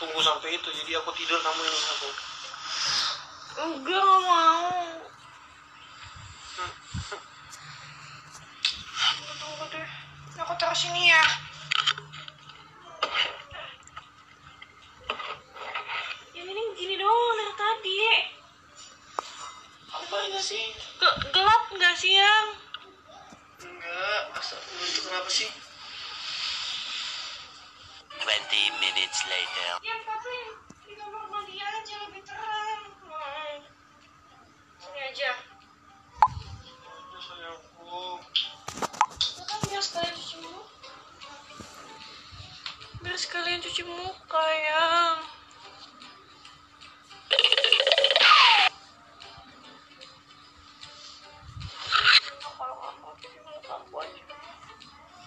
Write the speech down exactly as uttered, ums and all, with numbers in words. tunggu sampai itu, jadi aku tidur kamu yang aku. Enggak, nggak mau. Tunggu, tunggu deh, aku taruh sini ya. Yang ini gini doang dari tadi. Apa enggak sih? Ge gelap nggak siang? Enggak, astagfirullah, itu kenapa sih? twenty minutes later. Ya, tapi di kamar mandi aja lebih terang. Hmm. Sini aja. Sayangku. Itu kan biar sekalian cuci muka. Biar sekalian cuci muka, ya.